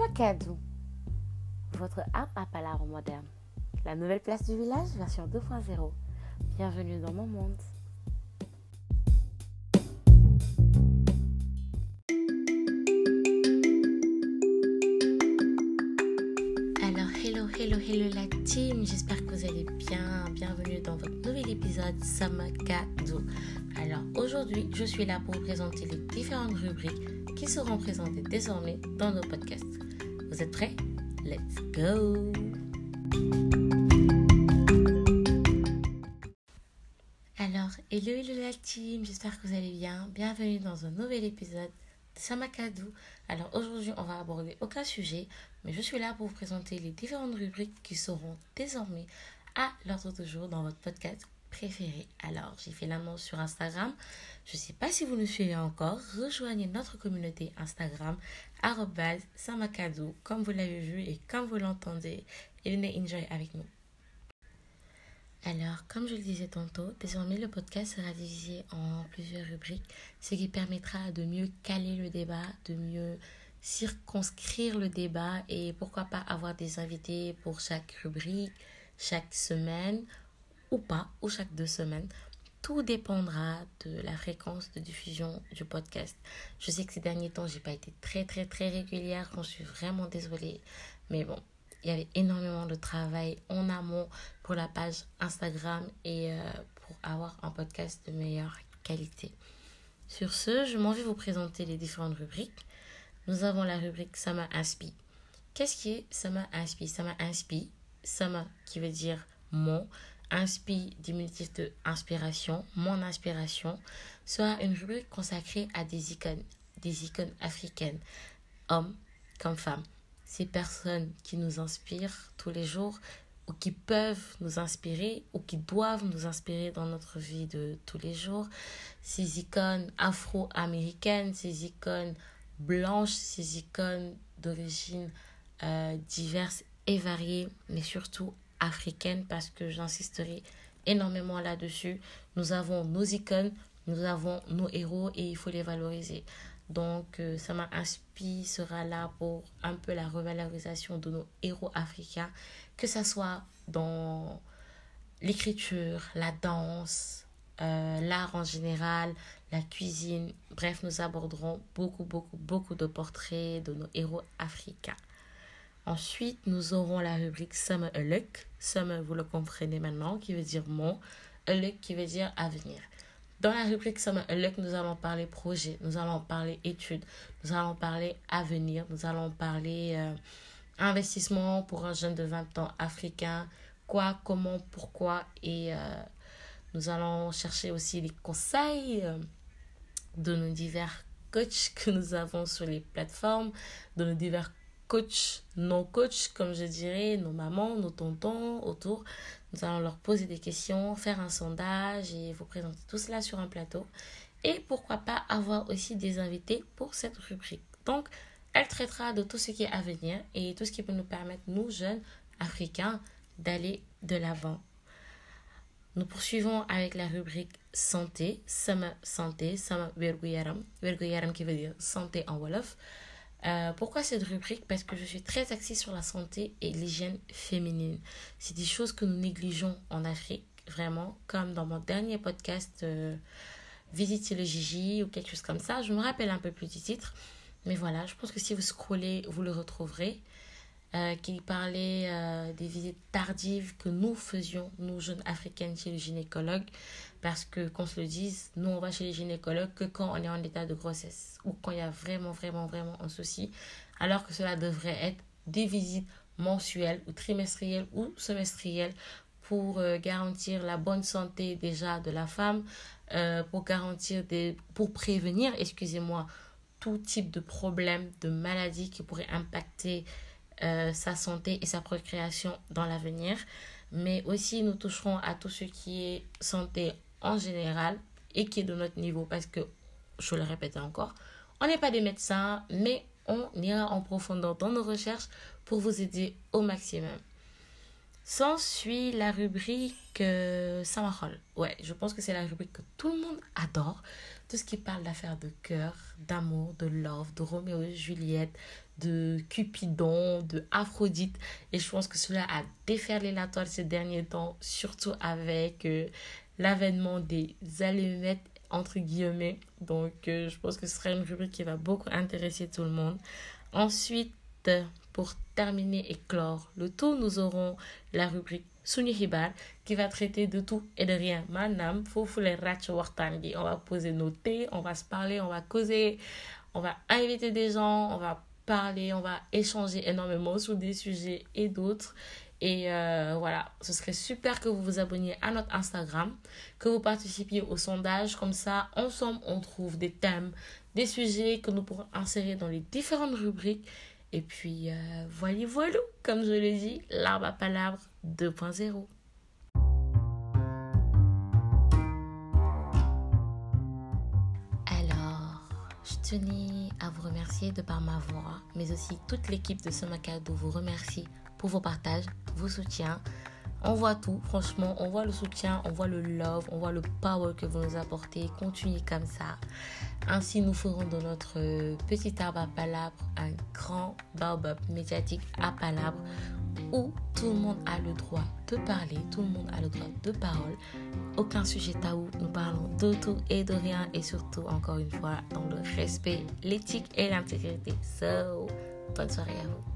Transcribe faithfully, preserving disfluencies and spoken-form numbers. Samakadu, votre âme à palabre moderne. La nouvelle place du village version deux point zéro. Bienvenue dans mon monde. Alors hello hello hello la team, j'espère que vous allez bien. Bienvenue dans votre nouvel épisode Samakadu. Alors aujourd'hui, je suis là pour vous présenter les différentes rubriques qui seront présentés désormais dans nos podcasts. Vous êtes prêts ? Let's go ! Alors, hello hello la team, j'espère que vous allez bien. Bienvenue dans un nouvel épisode de Samakadu. Alors aujourd'hui, on va aborder aucun sujet, mais je suis là pour vous présenter les différentes rubriques qui seront désormais à l'ordre du jour dans votre podcast préféré. Alors, j'ai fait l'annonce sur Instagram. Je ne sais pas si vous nous suivez encore. Rejoignez notre communauté Instagram arobase samakadu comme vous l'avez vu et comme vous l'entendez. Et venez enjoy avec nous. Alors, comme je le disais tantôt, désormais le podcast sera divisé en plusieurs rubriques, ce qui permettra de mieux caler le débat, de mieux circonscrire le débat et pourquoi pas avoir des invités pour chaque rubrique, chaque semaine, ou pas, ou chaque deux semaines. Tout dépendra de la fréquence de diffusion du podcast. Je sais que ces derniers temps, j'ai pas été très très très régulière, j'en suis vraiment désolée. Mais bon, il y avait énormément de travail en amont pour la page Instagram et euh, pour avoir un podcast de meilleure qualité. Sur ce, je m'en vais vous présenter les différentes rubriques. Nous avons la rubrique « Ça m'a inspiré ». Qu'est-ce qui est « Ça m'a inspiré » ? Ça m'a inspiré, ça m'a qui veut dire « mon ». Inspire, diminutif de inspiration, mon inspiration, soit une rubrique consacrée à des icônes, des icônes africaines, hommes comme femmes. Ces personnes qui nous inspirent tous les jours ou qui peuvent nous inspirer ou qui doivent nous inspirer dans notre vie de tous les jours. Ces icônes afro-américaines, ces icônes blanches, ces icônes d'origine euh, diverses et variées, mais surtout africaine, parce que j'insisterai énormément là-dessus. Nous avons nos icônes, nous avons nos héros et il faut les valoriser. Donc, euh, ça m'a inspiré, sera là pour un peu la revalorisation de nos héros africains, que ça soit dans l'écriture, la danse, euh, l'art en général, la cuisine. Bref, nous aborderons beaucoup, beaucoup, beaucoup de portraits de nos héros africains. Ensuite, nous aurons la rubrique « Summer Luck ». « Summer », vous le comprenez maintenant, qui veut dire « mon », « Luck » qui veut dire « à venir ». Dans la rubrique « Summer Luck », nous allons parler projet, nous allons parler études, nous allons parler avenir, nous allons parler euh, investissement pour un jeune de vingt ans africain, quoi, comment, pourquoi. Et euh, nous allons chercher aussi les conseils euh, de nos divers coachs que nous avons sur les plateformes, de nos divers coach, non coach, comme je dirais, nos mamans, nos tontons autour. Nous allons leur poser des questions, faire un sondage et vous présenter tout cela sur un plateau. Et pourquoi pas avoir aussi des invités pour cette rubrique. Donc, elle traitera de tout ce qui est à venir et tout ce qui peut nous permettre, nous jeunes africains, d'aller de l'avant. Nous poursuivons avec la rubrique santé, sama santé, sama werguyaram, werguyaram qui veut dire santé en wolof. Euh, pourquoi cette rubrique ? Parce que je suis très axée sur la santé et l'hygiène féminine. C'est des choses que nous négligeons en Afrique, vraiment. Comme dans mon dernier podcast, euh, Visitez le Gigi ou quelque chose comme ça. Je me rappelle un peu plus du titre. Mais voilà, je pense que si vous scrollez, vous le retrouverez. Euh, qui parlait euh, des visites tardives que nous faisions, nous jeunes africaines, chez le gynécologue. Parce que, qu'on se le dise, nous on va chez les gynécologues que quand on est en état de grossesse ou quand il y a vraiment, vraiment, vraiment un souci. Alors que cela devrait être des visites mensuelles ou trimestrielles ou semestrielles pour euh, garantir la bonne santé déjà de la femme, euh, pour garantir des, pour prévenir, excusez-moi, tout type de problème, de maladie qui pourrait impacter Euh, sa santé et sa procréation dans l'avenir. Mais aussi, nous toucherons à tout ce qui est santé en général et qui est de notre niveau. Parce que, je le répète encore, on n'est pas des médecins, mais on ira en profondeur dans nos recherches pour vous aider au maximum. S'ensuit la rubrique euh, Samarol. Ouais, je pense que c'est la rubrique que tout le monde adore. Tout ce qui parle d'affaires de cœur, d'amour, de love, de Roméo et Juliette, de Cupidon, de Aphrodite. Et je pense que cela a déferlé la toile ces derniers temps, surtout avec euh, l'avènement des allumettes, entre guillemets. Donc, euh, je pense que ce sera une rubrique qui va beaucoup intéresser tout le monde. Ensuite, pour terminer et clore le tour, nous aurons la rubrique Sunu Xibaar qui va traiter de tout et de rien. Manam, fofule ratcho waxtaan gi. On va poser nos thés, on va se parler, on va causer, on va inviter des gens, on va parler, on va échanger énormément sur des sujets et d'autres. Et euh, voilà, ce serait super que vous vous abonniez à notre Instagram, que vous participiez au sondage. Comme ça, ensemble, on trouve des thèmes, des sujets que nous pourrons insérer dans les différentes rubriques. Et puis, euh, voilà, voilà, comme je le dis, l'arbre à palabre deux point zéro. Alors, je tenais à vous remercier de par ma voix, mais aussi toute l'équipe de Samakadu vous remercie pour vos partages, vos soutiens. On voit tout, franchement, on voit le soutien, on voit le love, on voit le power que vous nous apportez. Continuez comme ça. Ainsi, nous ferons de notre petit arbre à palabres un grand baobab médiatique à palabres où tout le monde a le droit de parler, tout le monde a le droit de parole. Aucun sujet tabou, nous parlons de tout et de rien et surtout, encore une fois, dans le respect, l'éthique et l'intégrité. So, bonne soirée à vous.